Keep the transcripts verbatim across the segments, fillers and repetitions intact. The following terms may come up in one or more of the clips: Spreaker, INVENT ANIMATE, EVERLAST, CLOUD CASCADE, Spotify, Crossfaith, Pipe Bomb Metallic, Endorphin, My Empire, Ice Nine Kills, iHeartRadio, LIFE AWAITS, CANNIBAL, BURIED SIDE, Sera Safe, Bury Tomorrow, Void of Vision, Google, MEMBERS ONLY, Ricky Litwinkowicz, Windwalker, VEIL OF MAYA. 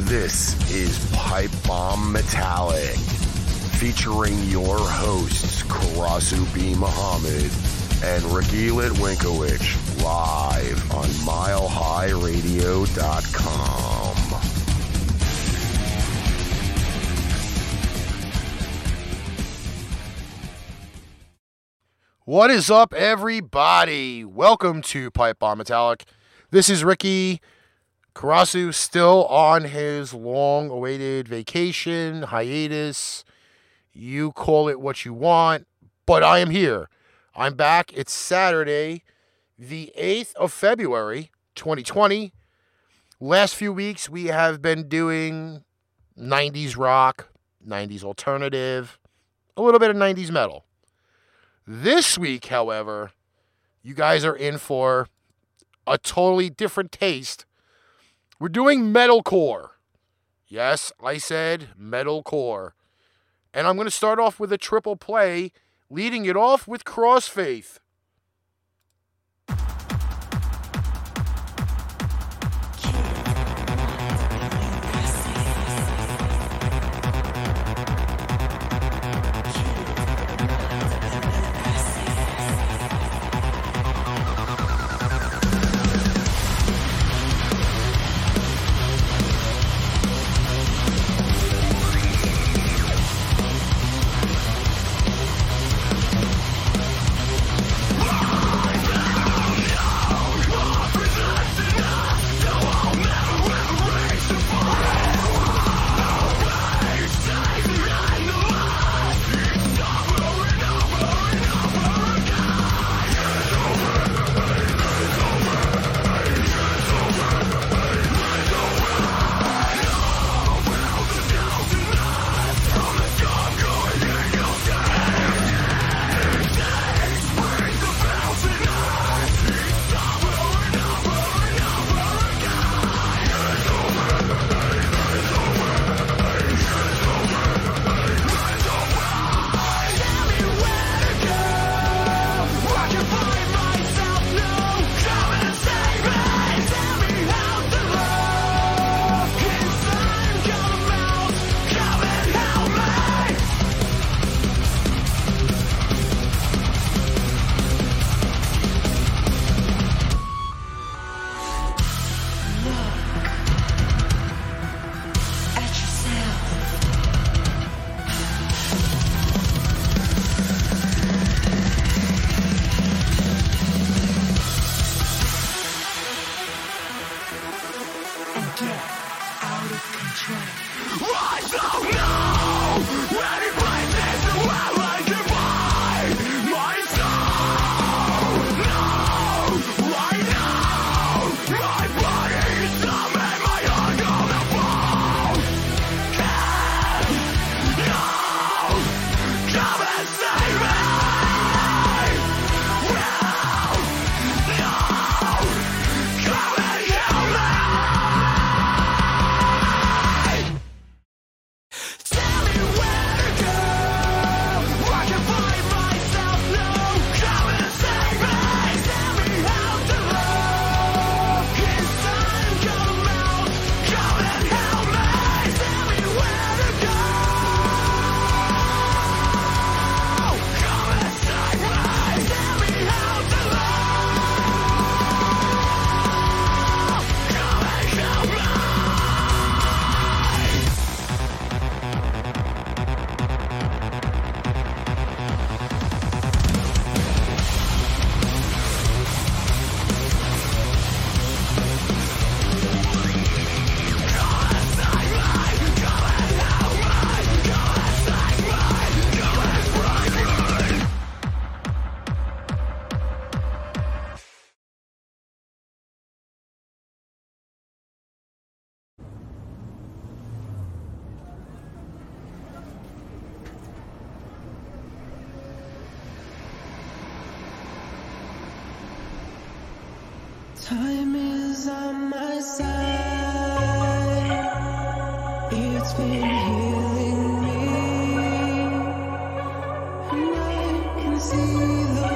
This is Pipe Bomb Metallic, featuring your hosts Karasu B. Muhammad and Ricky Litwinkowicz, live on Mile High Radio dot com. What is up, everybody? Welcome to Pipe Bomb Metallic. This is Ricky. Karasu still on his long-awaited vacation, hiatus. You call it what you want, but I am here. I'm back. It's Saturday, the eighth of February, twenty twenty. Last few weeks, we have been doing nineties rock, nineties alternative, a little bit of nineties metal. This week, however, you guys are in for a totally different taste. We're doing metalcore. Yes, I said metalcore. And I'm going to start off with a triple play, leading it off with Crossfaith. Time is on my side. It's been healing me, and I can see the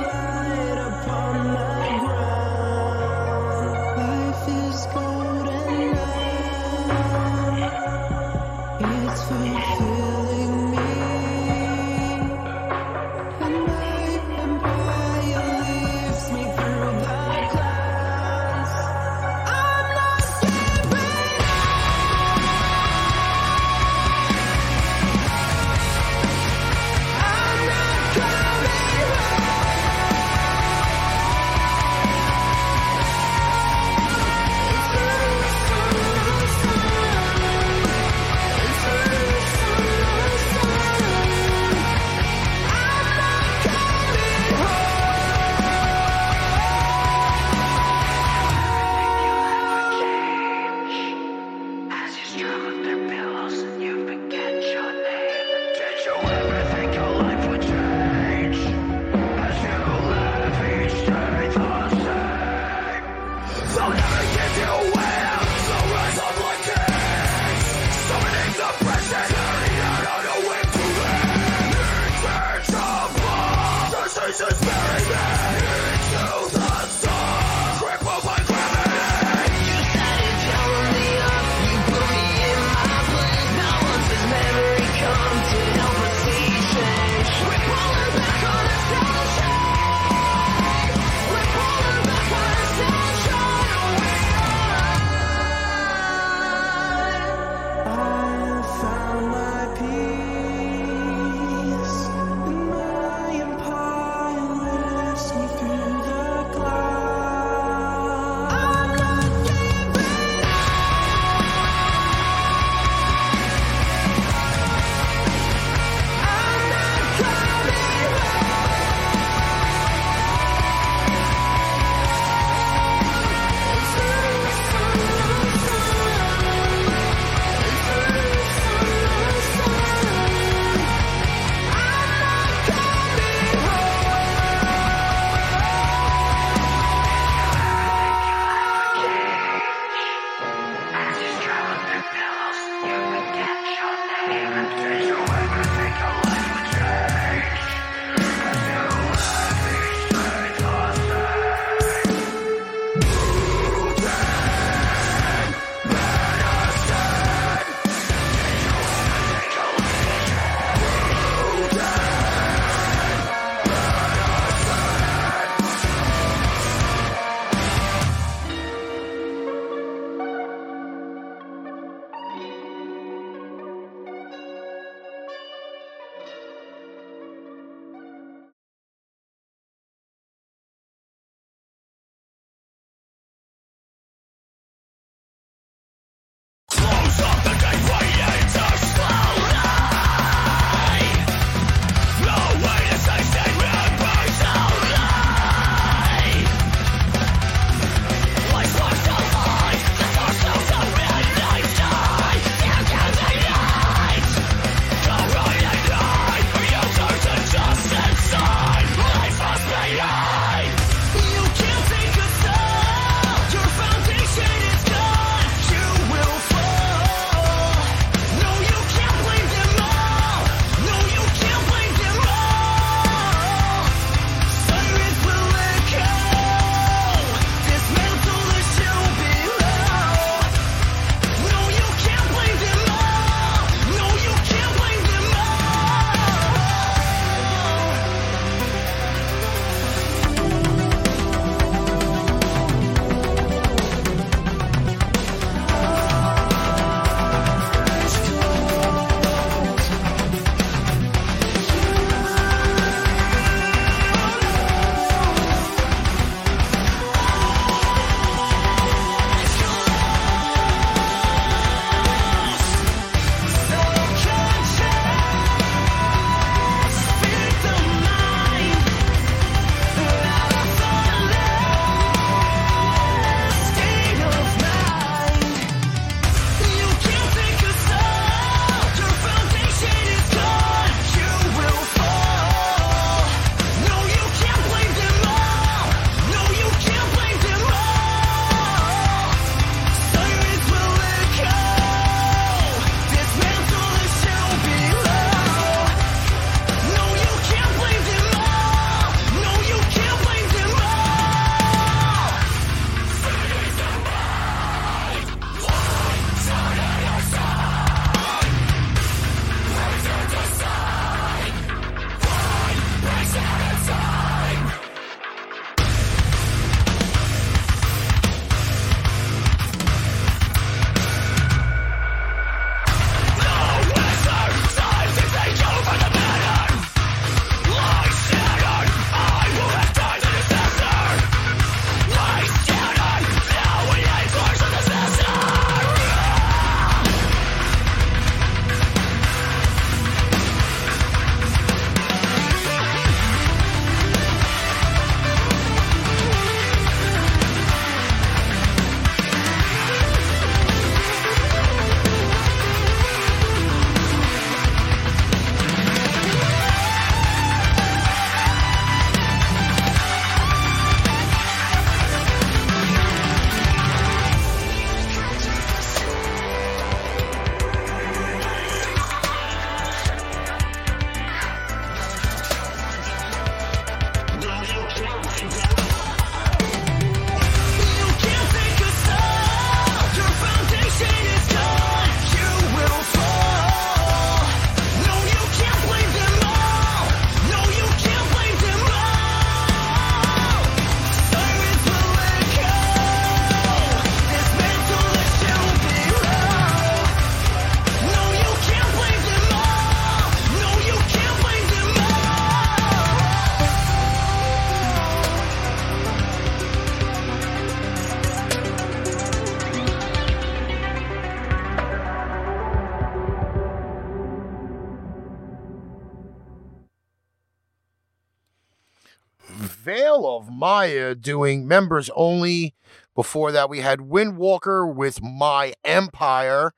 Veil of Maya doing members only. Before that, we had Windwalker with My Empire.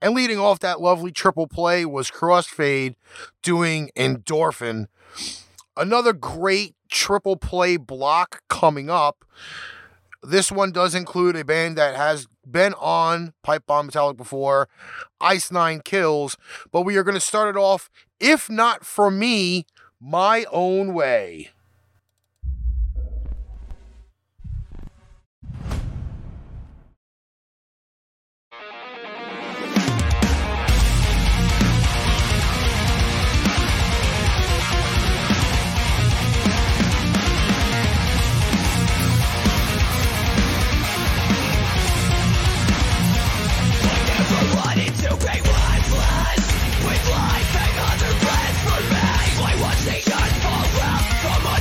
And leading off that lovely triple play was Crossfaith doing Endorphin. Another great triple play block coming up. This one does include a band that has been on Pipe Bomb Metallic before, Ice Nine Kills, but we are going to start it off, if not for me, my own way. Come on.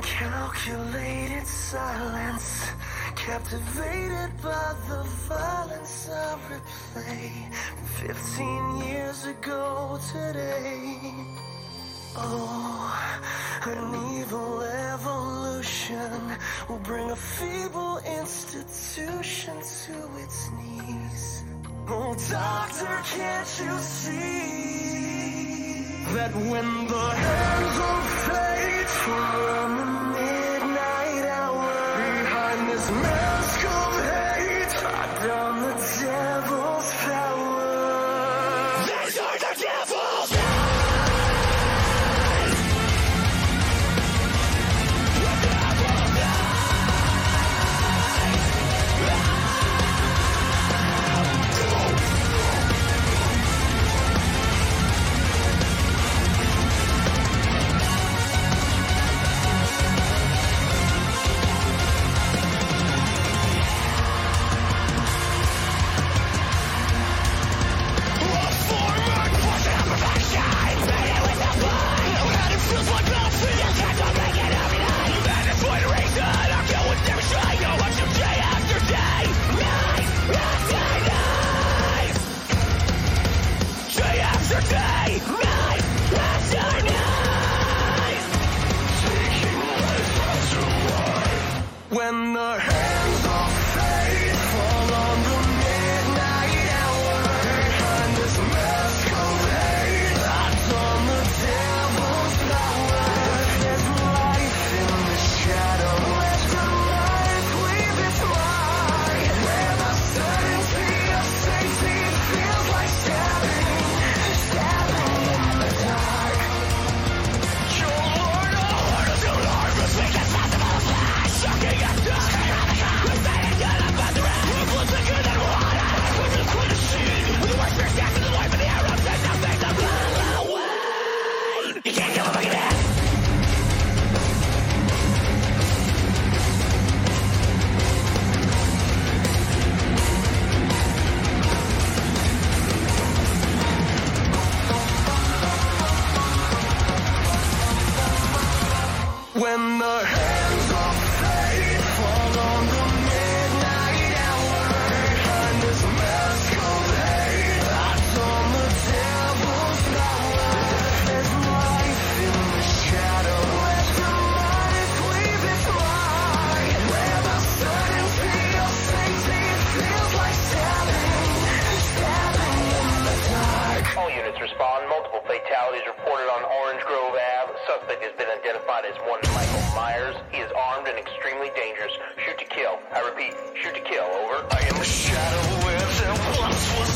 Calculated silence, captivated by the violence of replay. Fifteen years ago today. Oh, an evil evolution will bring a feeble institution to its knees. Oh, doctor, can't you see that when the hands of fate from the midnight hour behind this mask of hate I've done the devil's power. These are the devil's eyes. The devil's eyes. When the hands of fate fall on the midnight hour, behind this mask of hate, that's on the devil's power. There's life in the shadow. Let the light leave its light. Where the certainty of safety feels like stabbing, stabbing in the dark. Your Lord, oh Lord, is your Lord, as weak as possible flash, shocking. When the hands of fate fall on the midnight hour, behind this mask of hate, that's on the devil's power. There's life in the shadow. Let the light leave its light. Where the certainty of safety feels like stabbing, stabbing in the dark. All units respond. Multiple fatalities reported on Orange Grove Avenue. Suspect has been identified as one Michael Myers. He is armed and extremely dangerous. Shoot to kill. I repeat, shoot to kill. Over. I am the shadow where there once was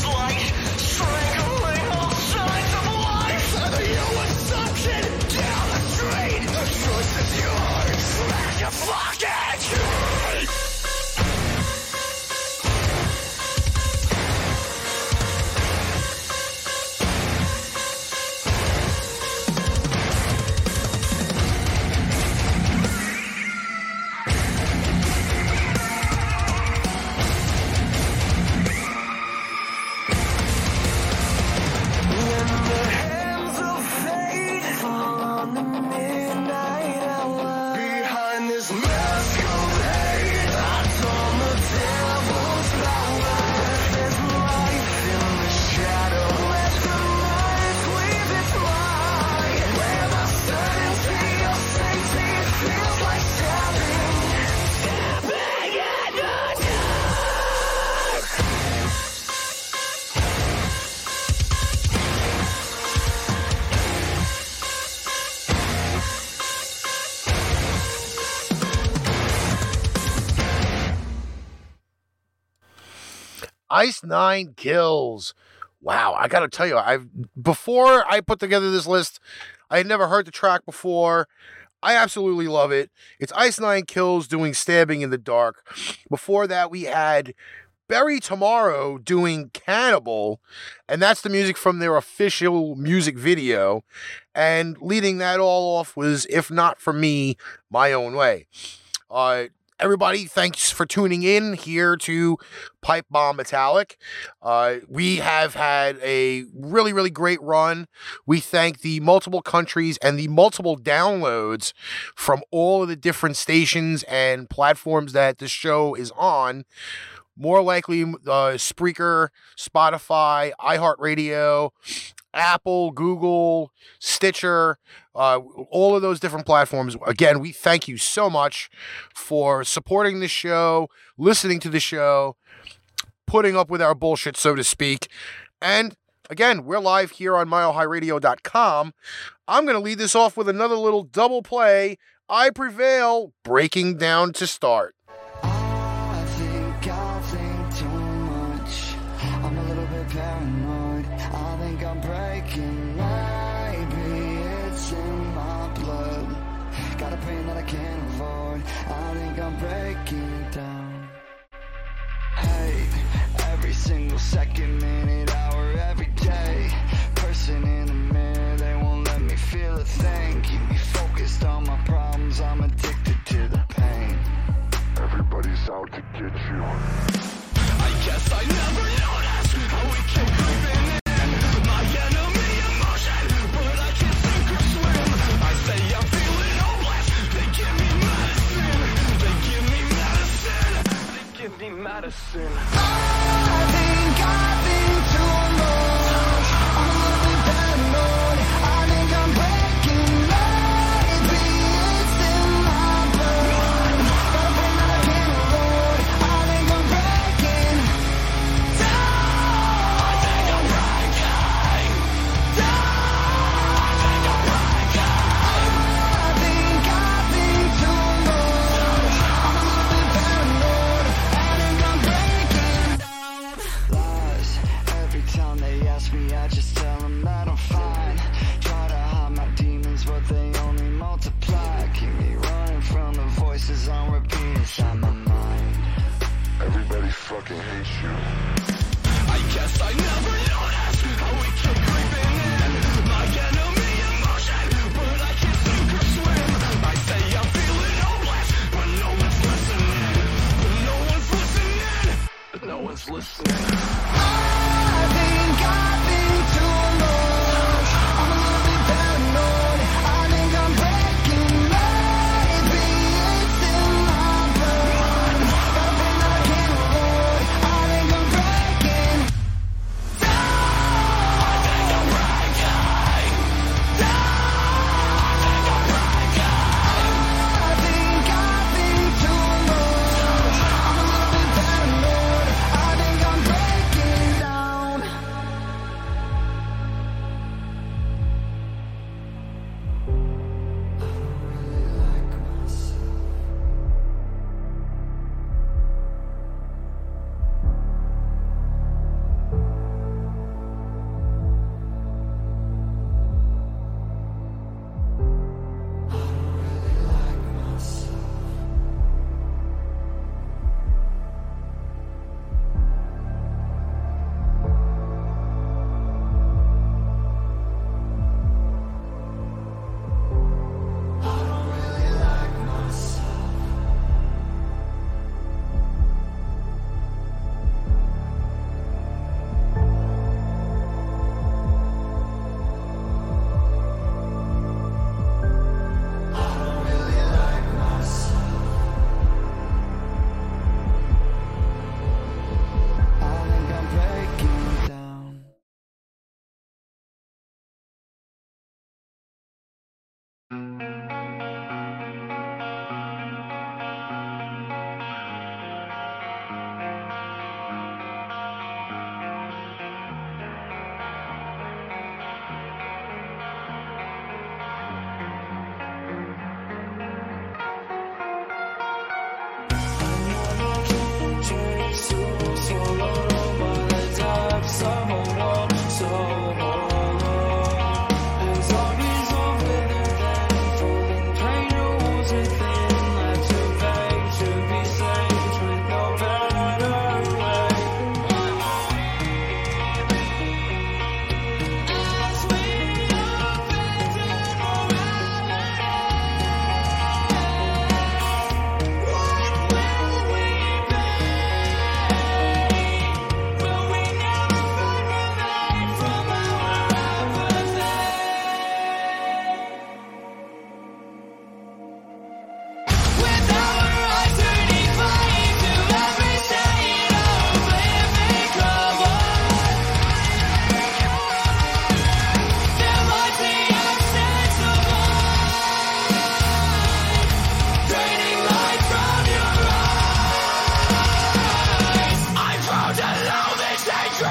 Ice Nine Kills. Wow, I got to tell you, I've before I put together this list, I had never heard the track before. I absolutely love it. It's Ice Nine Kills doing Stabbing in the Dark. Before that, we had Bury Tomorrow doing Cannibal, and that's the music from their official music video. And leading that all off was If Not For Me, My Own Way. Uh, everybody, thanks for tuning in here to Pipe Bomb Metallic. Uh, we have had a really, really great run. We thank the multiple countries and the multiple downloads from all of the different stations and platforms that the show is on. More likely, uh, Spreaker, Spotify, iHeartRadio, Apple, Google, Stitcher, uh, all of those different platforms. Again, we thank you so much for supporting the show, listening to the show, putting up with our bullshit, so to speak. And again, we're live here on Mile High Radio dot com. I'm going to lead this off with another little double play. I Prevail, Breaking Down to start. Single second, minute, hour, every day. Person in the mirror, they won't let me feel a thing. Keep me focused on my problems, I'm addicted to the pain. Everybody's out to get you. I guess I never noticed how we keep creeping in. My enemy emotion, but I can't sink or swim. I say I'm feeling hopeless, they give me medicine. They give me medicine, they give me medicine. Oh! Fucking hate you. I guess I never noticed how we keep creeping in. My enemy emotion, but I can't sink or swim. I say I'm feeling hopeless, but no one's listening. But no one's listening. But no one's listening. I think I've been too much. I'm a little bit paranoid. I think I'm breaking. Maybe it's in my blood. Right.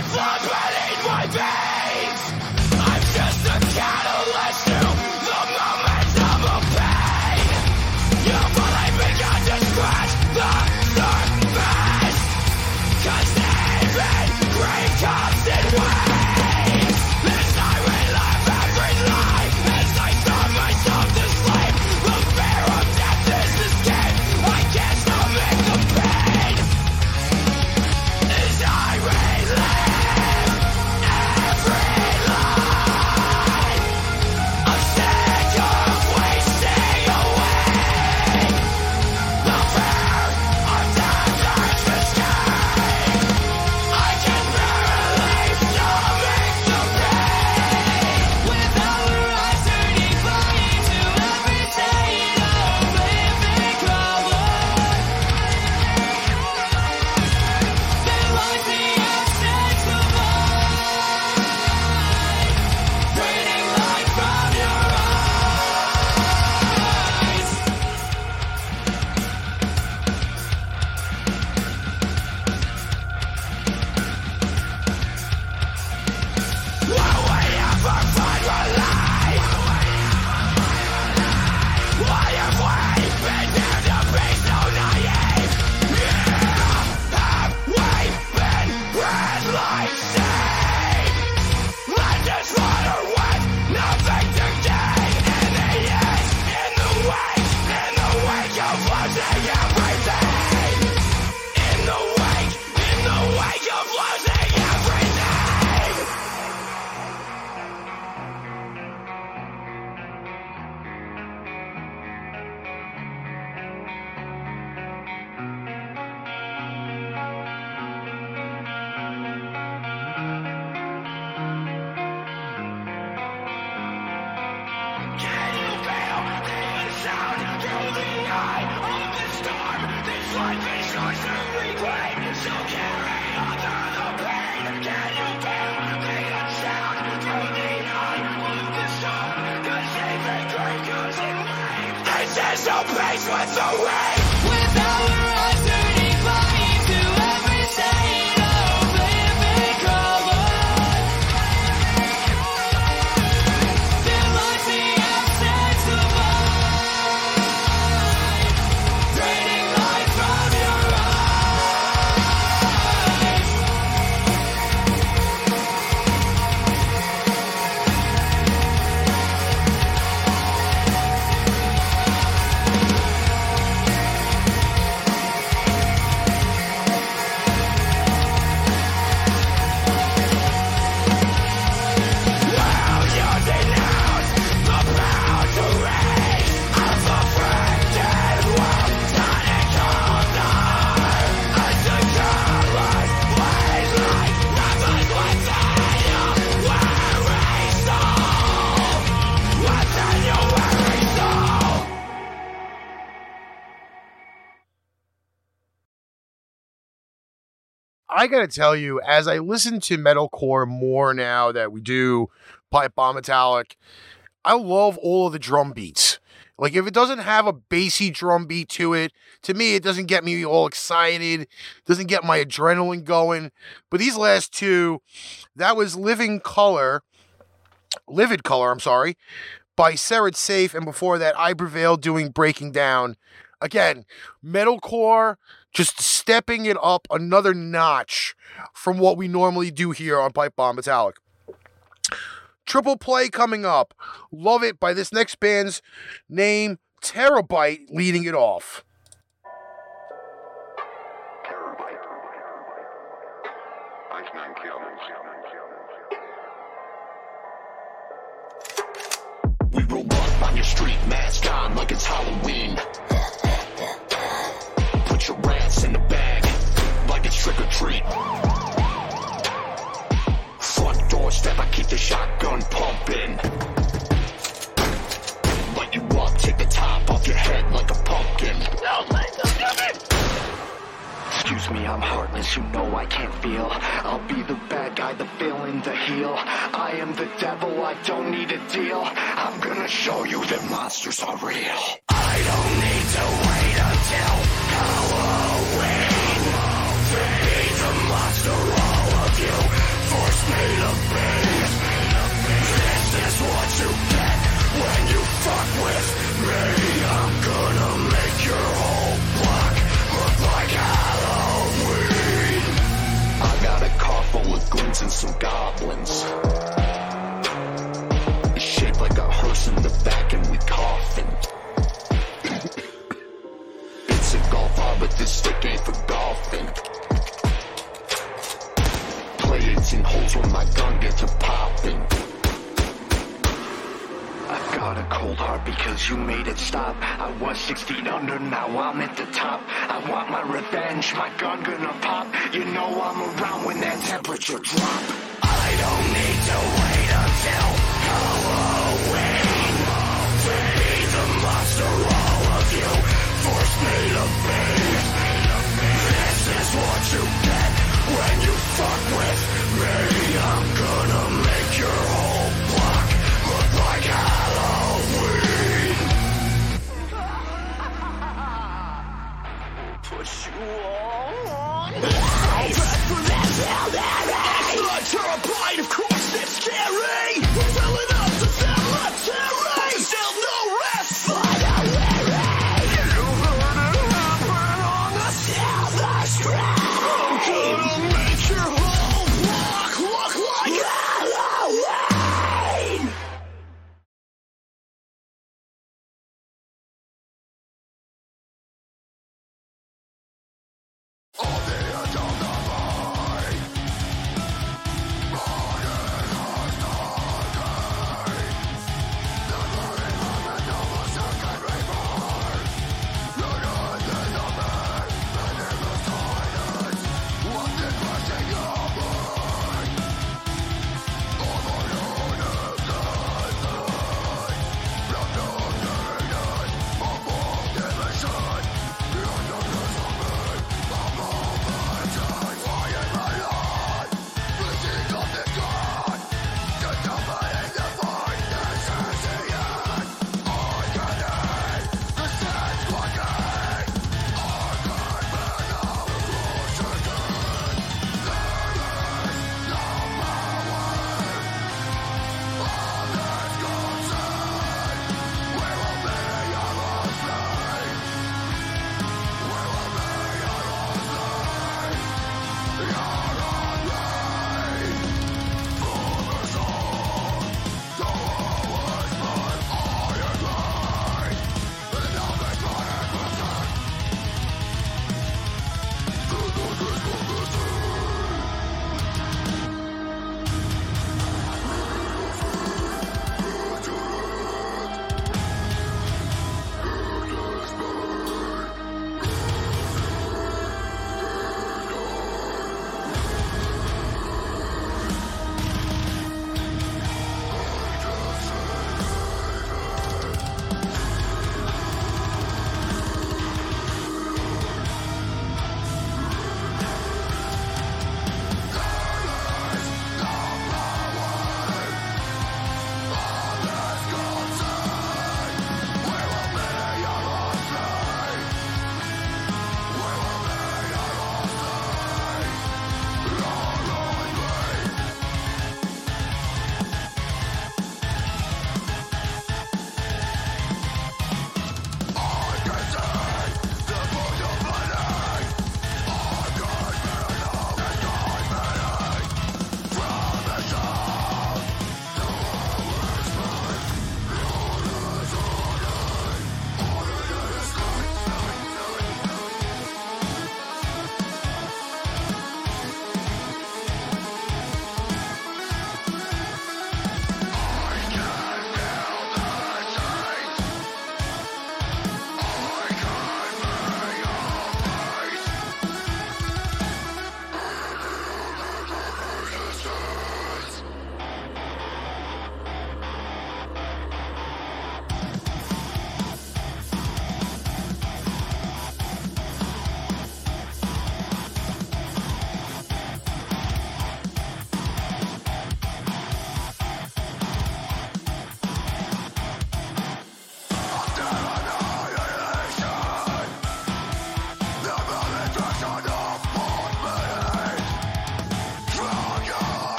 sacred blood running my veins. I'm just a catalyst to the momentum of pain. Your body begun to scratch the surface, cause even grave comes in waves. As I relive every lie, as I throw myself to sleep, the fear of death is escape. I can't stomach the pain as I relive every lie. I'm sick of wasting away. The fear of death hurts the sky. I can barely stomach the pain. With our eyes turning blind to every shade of living color, there lies the essence of life, raining light from your eyes. Will we ever find relief? Why have we been here to be so naive? Yeah, have we been bred like sheep? Let us water with nothing to gain. In the years, in the wake, in the wake of losing everything. In the wake, in the wake of losing everything. Can you feel the sound through the night of the storm? This life is yours to reclaim, so carry on through the pain. Can you feel the sound through the night of the storm? Cause even grief goes in waves. This is no place with the rain. With our eyes turning blind to every shade of living color, there lies the essence of life, raining light from your eyes. Will you denounce the proud to raise of the fractured world? Turning colder as the colors blaze like ravens within your weary soul, within your weary soul. I gotta tell you, as I listen to metalcore more now that we do Pipe Bomb Metallic, I love all of the drum beats. Like, if it doesn't have a bassy drum beat to it, to me, it doesn't get me all excited, doesn't get my adrenaline going. But these last two, that was Living Color, Livid Color, I'm sorry, by Sera Safe, and before that, I Prevail doing Breaking Down. Again, metalcore, just stepping it up another notch from what we normally do here on Pipe Bomb Metallic. Triple Play coming up. Love It by this next band's name, Terrorbyte, leading it off. Terrorbyte. Ice Nine Kills. We roll up on your street, mask on like it's Halloween. Put your rats in the bag like it's trick or treat. Front doorstep, I keep the shotgun pumping. Light you up, take the top off your head like a pumpkin. No, please don't do it. Excuse me, I'm heartless, you know I can't feel. I'll be the bad guy, the villain, the heel. I am the devil, I don't need a deal. I'm gonna show you that monsters are real. I don't need to wait until Halloween. Feed the monster, all of you. and some goblins. It's shaped like a hearse in the back and we coffin. It's a golf high, but this stick ain't for golfing. Play eighteen holes when my gun gets a popping. I've got a cold heart because you made it stop. I was six feet under, now I'm at the top. I want my revenge, my gun gonna pop. You know I'm around when that temperature drop. I don't need to wait until Halloween. Free the monster, all of you. Force me to be. This is what you get when you fuck with me. I'm gonna make your whole block look like Halloween. Push you all on. I prevail forever. It's like Terrorbyte, of course it's scary. We're filling up the cemetery. There's still no rest. Fire away.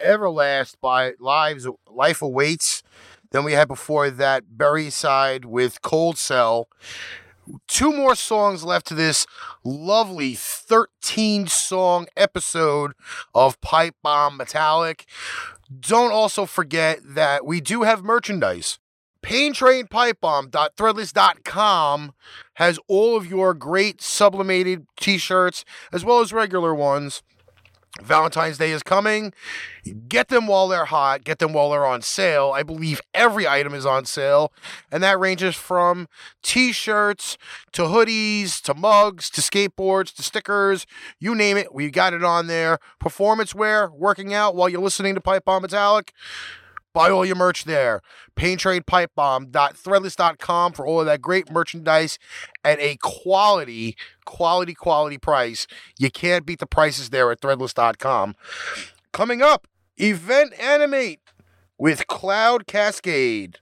Everlast by Lives Life Awaits. Then we had before that Bury Side with Cold Cell. Two more songs left to this lovely thirteen-song episode of Pipe Bomb Metallic. Don't also forget that we do have merchandise. pain train pipe bomb dot threadless dot com has all of your great sublimated t-shirts as well as regular ones. Valentine's Day is coming. Get them while they're hot. Get them while they're on sale. I believe every item is on sale, and that ranges from t-shirts to hoodies to mugs to skateboards to stickers. You name it, we got it on there. Performance wear, working out while you're listening to Pipe Bomb Metallic. Buy all your merch there. pain trade pipe bomb dot threadless dot com for all of that great merchandise at a quality, quality, quality price. You can't beat the prices there at threadless dot com. Coming up, Event Animate with Cloud Cascade.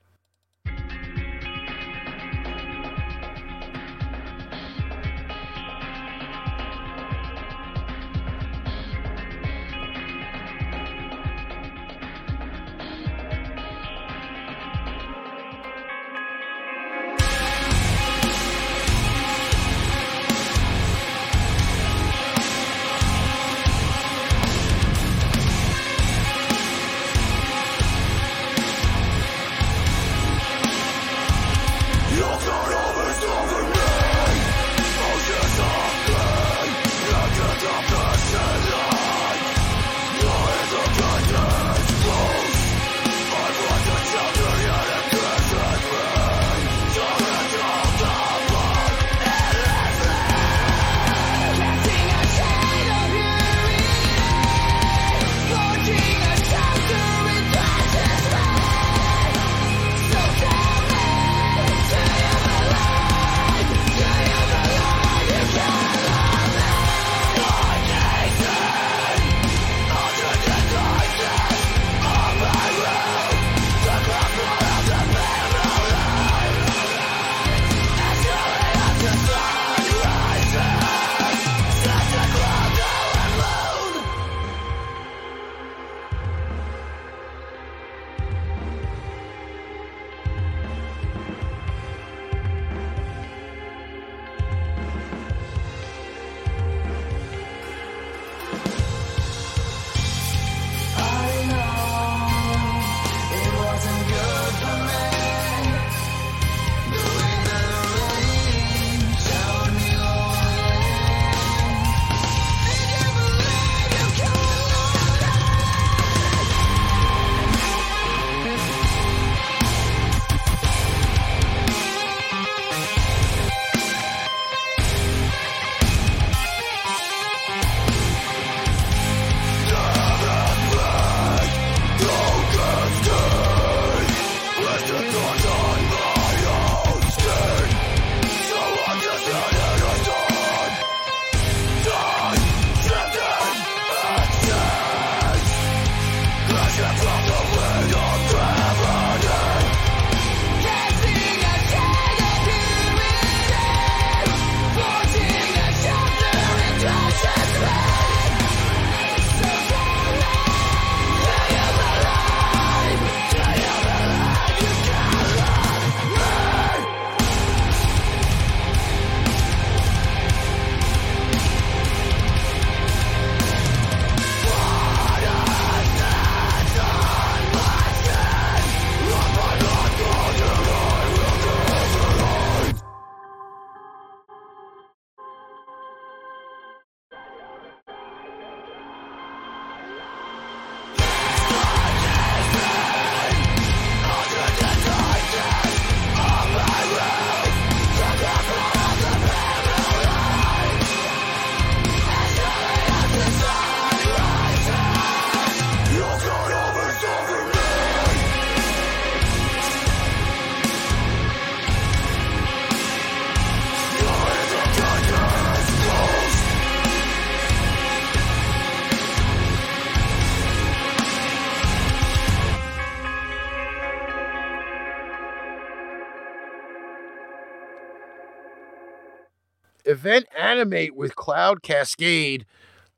Event Animate with Cloud Cascade.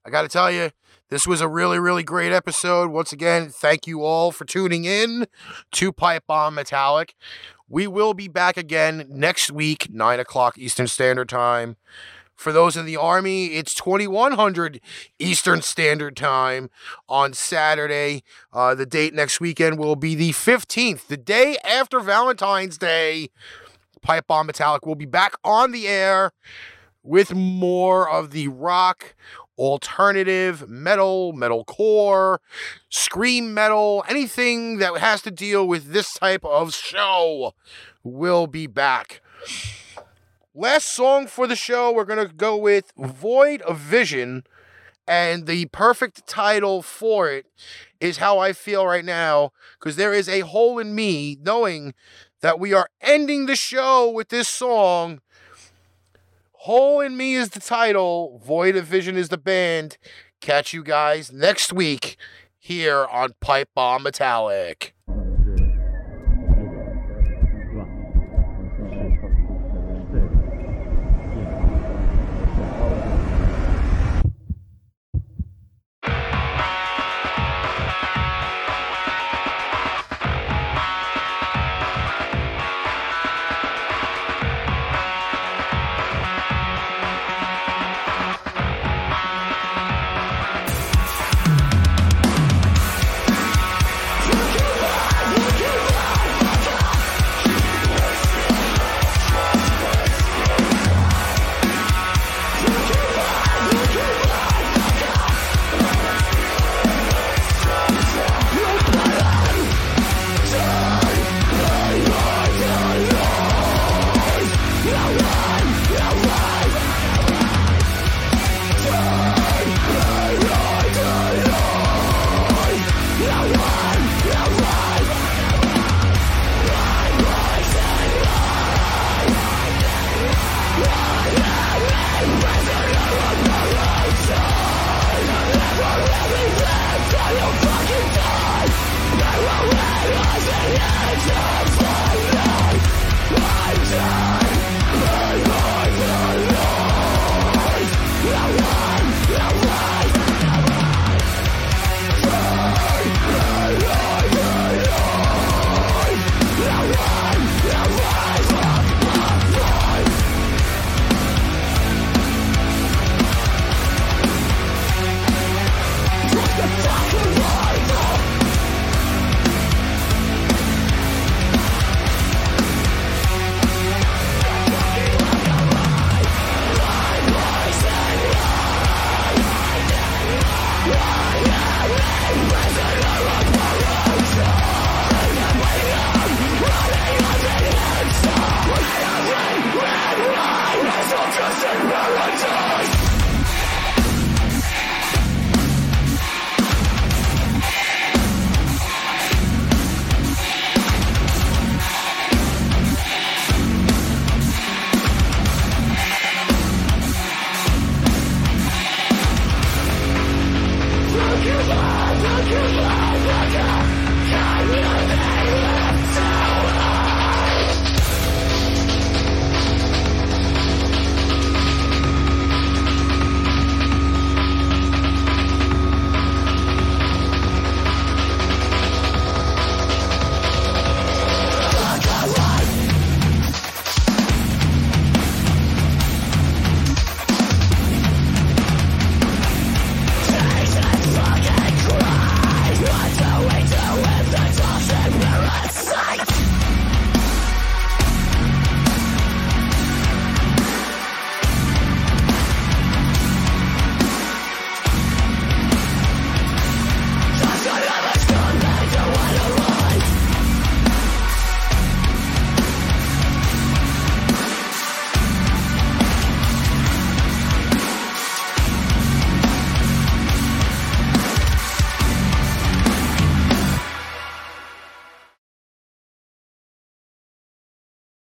I got to tell you, This was a really, really great episode. Once again, thank you all for tuning in to Pipe Bomb Metallic. We will be back again next week, nine o'clock Eastern Standard Time. For those in the Army, it's twenty-one hundred Eastern Standard Time on Saturday. Uh, the date next weekend will be the fifteenth, the day after Valentine's Day. Pipe Bomb Metallic will be back on the air with more of the rock, alternative, metal, metalcore, scream metal, anything that has to deal with this type of show will be back. Last song for the show, we're going to go with Void of Vision, and the perfect title for it is How I Feel Right Now, because there is a hole in me knowing that we are ending the show with this song. Hole in Me is the title, Void of Vision is the band. Catch you guys next week here on Pipe Bomb Metallic.